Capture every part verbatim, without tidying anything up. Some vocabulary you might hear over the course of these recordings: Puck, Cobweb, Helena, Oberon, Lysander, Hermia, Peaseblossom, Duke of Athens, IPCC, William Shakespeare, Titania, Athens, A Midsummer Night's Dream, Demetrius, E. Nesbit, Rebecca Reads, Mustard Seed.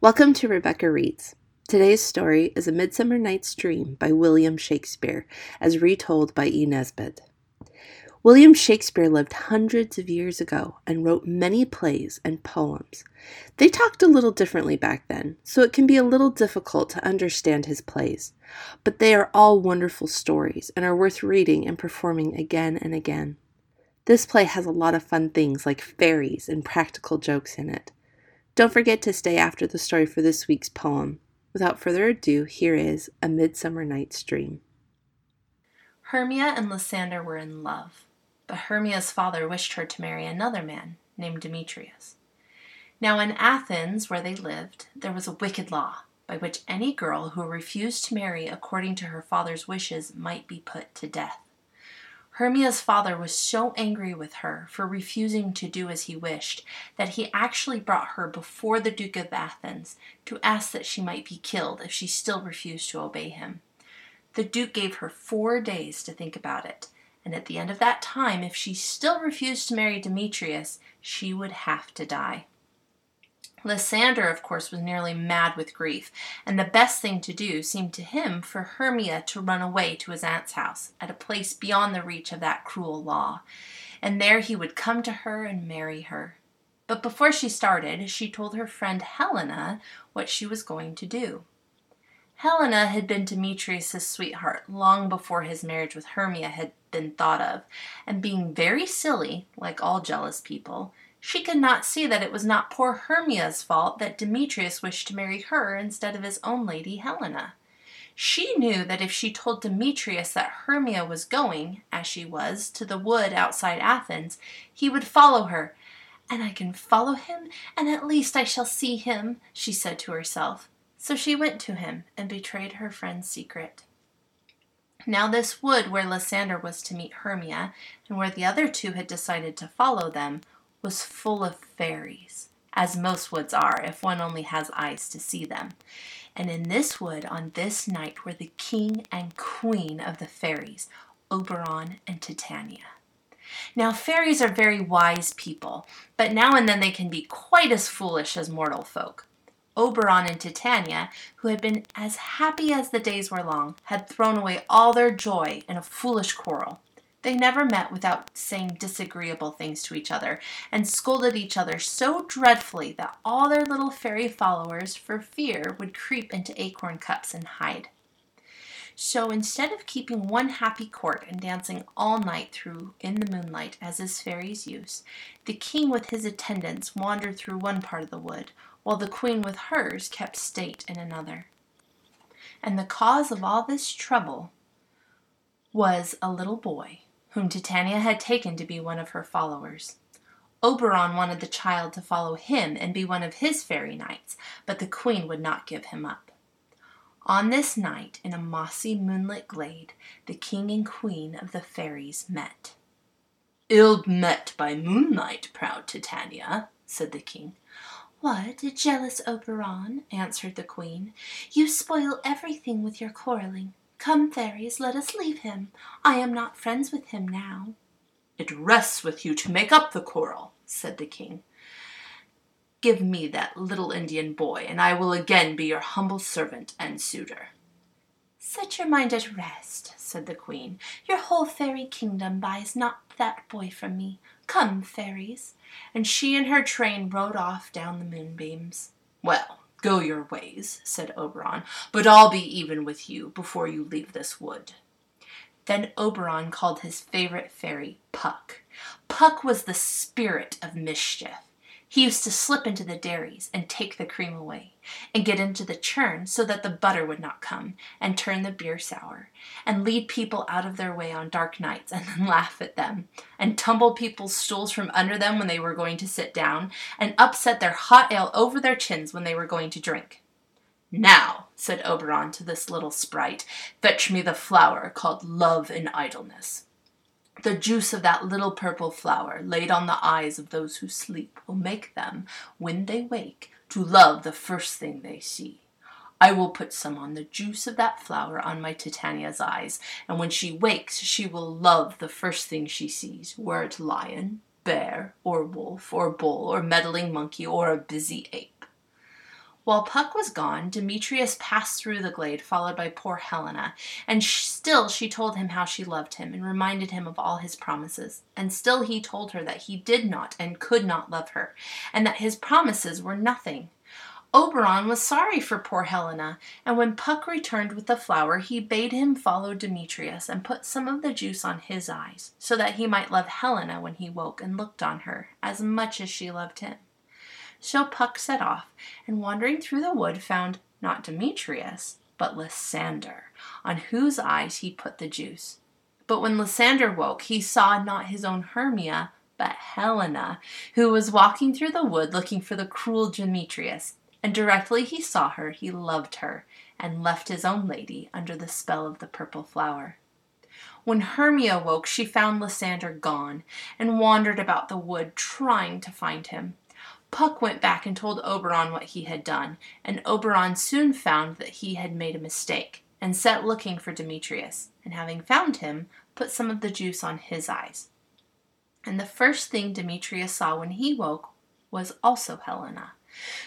Welcome to Rebecca Reads. Today's story is A Midsummer Night's Dream by William Shakespeare, as retold by E. Nesbit. William Shakespeare lived hundreds of years ago and wrote many plays and poems. They talked a little differently back then, so it can be a little difficult to understand his plays, but they are all wonderful stories and are worth reading and performing again and again. This play has a lot of fun things like fairies and practical jokes in it. Don't forget to stay after the story for this week's poem. Without further ado, here is A Midsummer Night's Dream. Hermia and Lysander were in love, but Hermia's father wished her to marry another man named Demetrius. Now in Athens, where they lived, there was a wicked law by which any girl who refused to marry according to her father's wishes might be put to death. Hermia's father was so angry with her for refusing to do as he wished that he actually brought her before the Duke of Athens to ask that she might be killed if she still refused to obey him. The Duke gave her four days to think about it, and at the end of that time, if she still refused to marry Demetrius, she would have to die. Lysander, of course, was nearly mad with grief, and the best thing to do seemed to him for Hermia to run away to his aunt's house, at a place beyond the reach of that cruel law, and there he would come to her and marry her. But before she started, she told her friend Helena what she was going to do. Helena had been Demetrius's sweetheart long before his marriage with Hermia had been thought of, and being very silly, like all jealous people, she could not see that it was not poor Hermia's fault that Demetrius wished to marry her instead of his own lady Helena. She knew that if she told Demetrius that Hermia was going, as she was, to the wood outside Athens, he would follow her. "And I can follow him, and at least I shall see him," she said to herself. So she went to him and betrayed her friend's secret. Now this wood where Lysander was to meet Hermia, and where the other two had decided to follow them, was full of fairies, as most woods are if one only has eyes to see them. And in this wood on this night were the king and queen of the fairies, Oberon and Titania. Now fairies are very wise people, but now and then they can be quite as foolish as mortal folk. Oberon and Titania, who had been as happy as the days were long, had thrown away all their joy in a foolish quarrel. They never met without saying disagreeable things to each other, and scolded each other so dreadfully that all their little fairy followers, for fear, would creep into acorn cups and hide. So instead of keeping one happy court and dancing all night through in the moonlight, as is fairies' use, the king with his attendants wandered through one part of the wood, while the queen with hers kept state in another. And the cause of all this trouble was a little boy, whom Titania had taken to be one of her followers. Oberon wanted the child to follow him and be one of his fairy knights, but the queen would not give him up. On this night, in a mossy moonlit glade, the king and queen of the fairies met. "Ill met by moonlight, proud Titania," said the king. "What, jealous Oberon," answered the queen, "you spoil everything with your quarrelling. Come, fairies, let us leave him. I am not friends with him now." "It rests with you to make up the quarrel," said the king. "Give me that little Indian boy, and I will again be your humble servant and suitor." "Set your mind at rest," said the queen. "Your whole fairy kingdom buys not that boy from me. Come, fairies." And she and her train rode off down the moonbeams. "Well, go your ways," said Oberon, "but I'll be even with you before you leave this wood." Then Oberon called his favorite fairy Puck. Puck was the spirit of mischief. He used to slip into the dairies and take the cream away, and get into the churn so that the butter would not come, and turn the beer sour, and lead people out of their way on dark nights and then laugh at them, and tumble people's stools from under them when they were going to sit down, and upset their hot ale over their chins when they were going to drink. "Now," said Oberon to this little sprite, "fetch me the flower called Love and Idleness. The juice of that little purple flower laid on the eyes of those who sleep will make them, when they wake, to love the first thing they see. I will put some on the juice of that flower on my Titania's eyes, and when she wakes she will love the first thing she sees, were it lion, bear, or wolf, or bull, or meddling monkey, or a busy ape." While Puck was gone, Demetrius passed through the glade, followed by poor Helena, and sh- still she told him how she loved him and reminded him of all his promises, and still he told her that he did not and could not love her, and that his promises were nothing. Oberon was sorry for poor Helena, and when Puck returned with the flower, he bade him follow Demetrius and put some of the juice on his eyes, so that he might love Helena when he woke and looked on her, as much as she loved him. So Puck set off, and wandering through the wood found, not Demetrius, but Lysander, on whose eyes he put the juice. But when Lysander woke, he saw not his own Hermia, but Helena, who was walking through the wood looking for the cruel Demetrius, and directly he saw her, he loved her, and left his own lady under the spell of the purple flower. When Hermia woke, she found Lysander gone, and wandered about the wood, trying to find him. Puck went back and told Oberon what he had done, and Oberon soon found that he had made a mistake, and set looking for Demetrius, and having found him, put some of the juice on his eyes. And the first thing Demetrius saw when he woke was also Helena.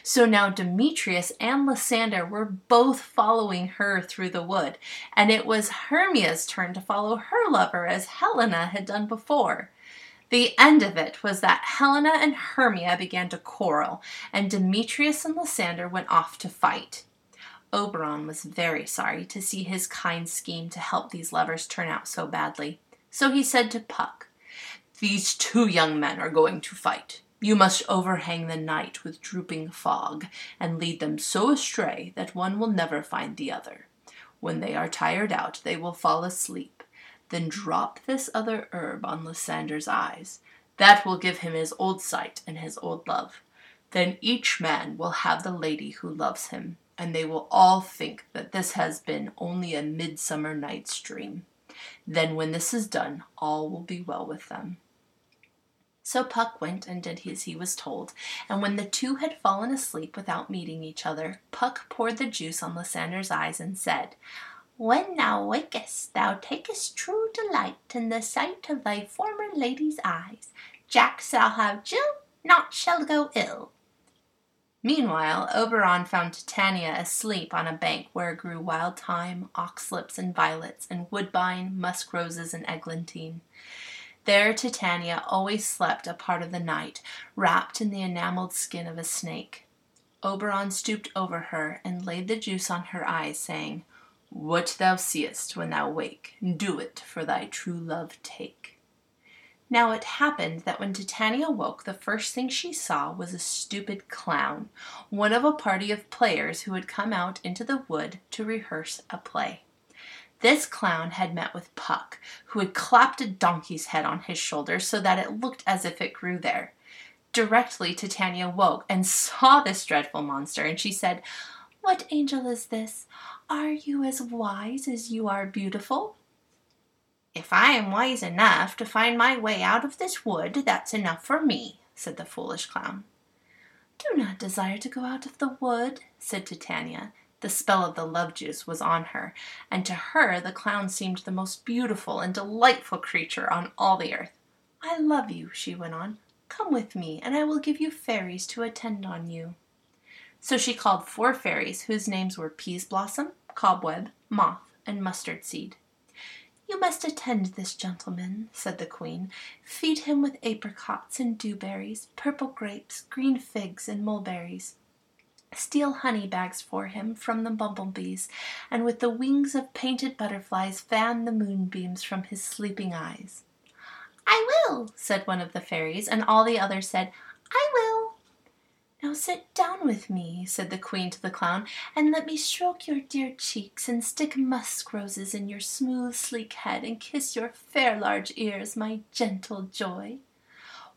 So now Demetrius and Lysander were both following her through the wood, and it was Hermia's turn to follow her lover as Helena had done before. The end of it was that Helena and Hermia began to quarrel, and Demetrius and Lysander went off to fight. Oberon was very sorry to see his kind scheme to help these lovers turn out so badly, so he said to Puck, "These two young men are going to fight. You must overhang the night with drooping fog, and lead them so astray that one will never find the other. When they are tired out, they will fall asleep. Then drop this other herb on Lysander's eyes. That will give him his old sight and his old love. Then each man will have the lady who loves him, and they will all think that this has been only a midsummer night's dream. Then when this is done, all will be well with them." So Puck went and did as he was told, and when the two had fallen asleep without meeting each other, Puck poured the juice on Lysander's eyes and said, "When thou wakest, thou takest true delight in the sight of thy former lady's eyes. Jack shall have Jill, naught shall go ill." Meanwhile, Oberon found Titania asleep on a bank where grew wild thyme, oxlips, and violets, and woodbine, musk roses, and eglantine. There Titania always slept a part of the night, wrapped in the enameled skin of a snake. Oberon stooped over her and laid the juice on her eyes, saying, "What thou seest when thou wake, do it for thy true love take." Now it happened that when Titania woke, the first thing she saw was a stupid clown, one of a party of players who had come out into the wood to rehearse a play. This clown had met with Puck, who had clapped a donkey's head on his shoulder so that it looked as if it grew there. Directly Titania woke and saw this dreadful monster, and she said, "What angel is this? Are you as wise as you are beautiful?" "If I am wise enough to find my way out of this wood, that's enough for me," said the foolish clown. "Do not desire to go out of the wood," said Titania. The spell of the love juice was on her, and to her the clown seemed the most beautiful and delightful creature on all the earth. "I love you," she went on. "Come with me, and I will give you fairies to attend on you." So she called four fairies, whose names were Peaseblossom, Cobweb, Moth, and Mustard Seed. "You must attend this gentleman," said the queen. "Feed him with apricots and dewberries, purple grapes, green figs, and mulberries. Steal honey bags for him from the bumblebees, and with the wings of painted butterflies fan the moonbeams from his sleeping eyes." "I will," said one of the fairies, and all the others said, "I will." "Now sit down with me," said the queen to the clown, "and let me stroke your dear cheeks, and stick musk roses in your smooth, sleek head, and kiss your fair large ears, my gentle joy."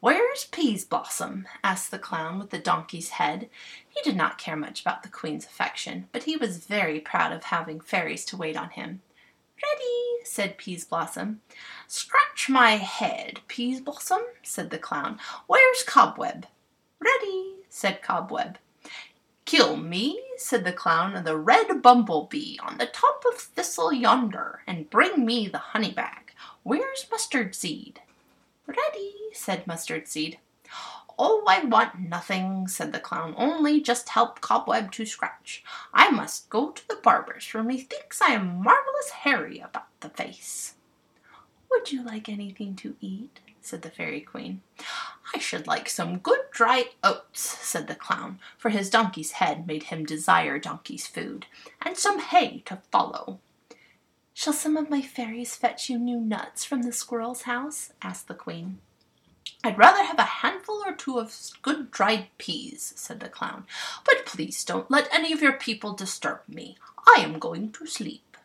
"Where's Peaseblossom?" asked the clown with the donkey's head. He did not care much about the queen's affection, but he was very proud of having fairies to wait on him. "Ready," said Peaseblossom. "Scratch my head, Peaseblossom," said the clown. "Where's Cobweb?" "Ready," said Cobweb. "Kill me," said the clown, "the red bumblebee on the top of thistle yonder, and bring me the honey bag. Where's Mustard Seed?" "Ready," said Mustard Seed. "Oh, I want nothing," said the clown, "only just help Cobweb to scratch. I must go to the barber's, for methinks I am marvellous hairy about the face." "Would you like anything to eat?" said the fairy queen. "I should like some good dry oats," said the clown, for his donkey's head made him desire donkey's food, "and some hay to follow." "Shall some of my fairies fetch you new nuts from the squirrel's house?" asked the queen. "I'd rather have a handful or two of good dried peas," said the clown, "but please don't let any of your people disturb me. I am going to sleep."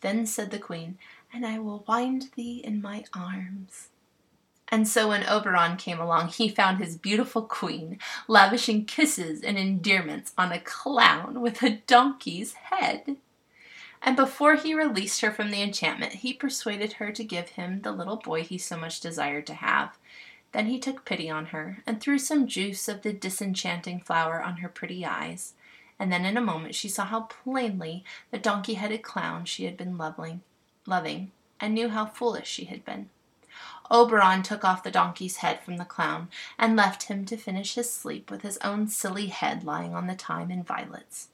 Then said the queen, "And I will wind thee in my arms." And so when Oberon came along, he found his beautiful queen lavishing kisses and endearments on a clown with a donkey's head. And before he released her from the enchantment, he persuaded her to give him the little boy he so much desired to have. Then he took pity on her and threw some juice of the disenchanting flower on her pretty eyes. And then in a moment she saw how plainly the donkey-headed clown she had been loving, loving, and knew how foolish she had been. Oberon took off the donkey's head from the clown and left him to finish his sleep with his own silly head lying on the thyme and violets.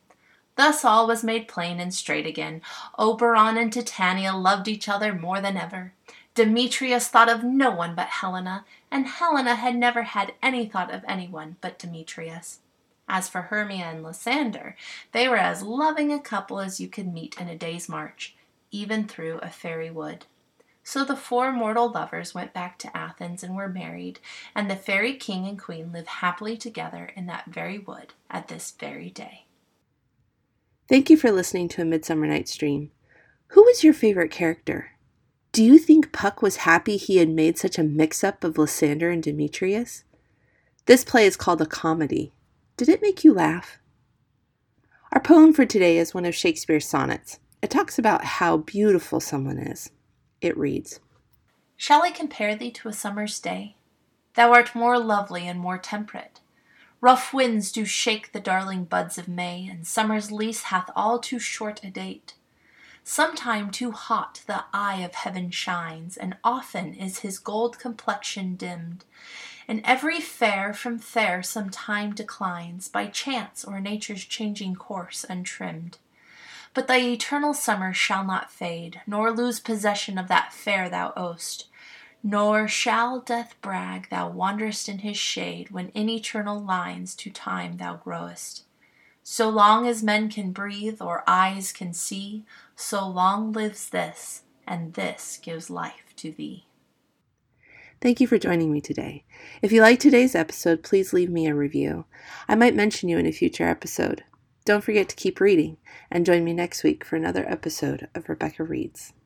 Thus all was made plain and straight again. Oberon and Titania loved each other more than ever. Demetrius thought of no one but Helena, and Helena had never had any thought of anyone but Demetrius. As for Hermia and Lysander, they were as loving a couple as you could meet in a day's march, even through a fairy wood. So the four mortal lovers went back to Athens and were married, and the fairy king and queen live happily together in that very wood at this very day. Thank you for listening to A Midsummer Night's Dream. Who was your favorite character? Do you think Puck was happy he had made such a mix-up of Lysander and Demetrius? This play is called a comedy. Did it make you laugh? Our poem for today is one of Shakespeare's sonnets. It talks about how beautiful someone is. It reads, "Shall I compare thee to a summer's day? Thou art more lovely and more temperate. Rough winds do shake the darling buds of May, and summer's lease hath all too short a date. Sometime too hot the eye of heaven shines, and often is his gold complexion dimmed. And every fair from fair sometime declines, by chance or nature's changing course untrimmed. But thy eternal summer shall not fade, nor lose possession of that fair thou owest. Nor shall death brag thou wanderest in his shade, when in eternal lines to time thou growest. So long as men can breathe or eyes can see, so long lives this, and this gives life to thee." Thank you for joining me today. If you like today's episode, please leave me a review. I might mention you in a future episode. Don't forget to keep reading, and join me next week for another episode of Rebecca Reads.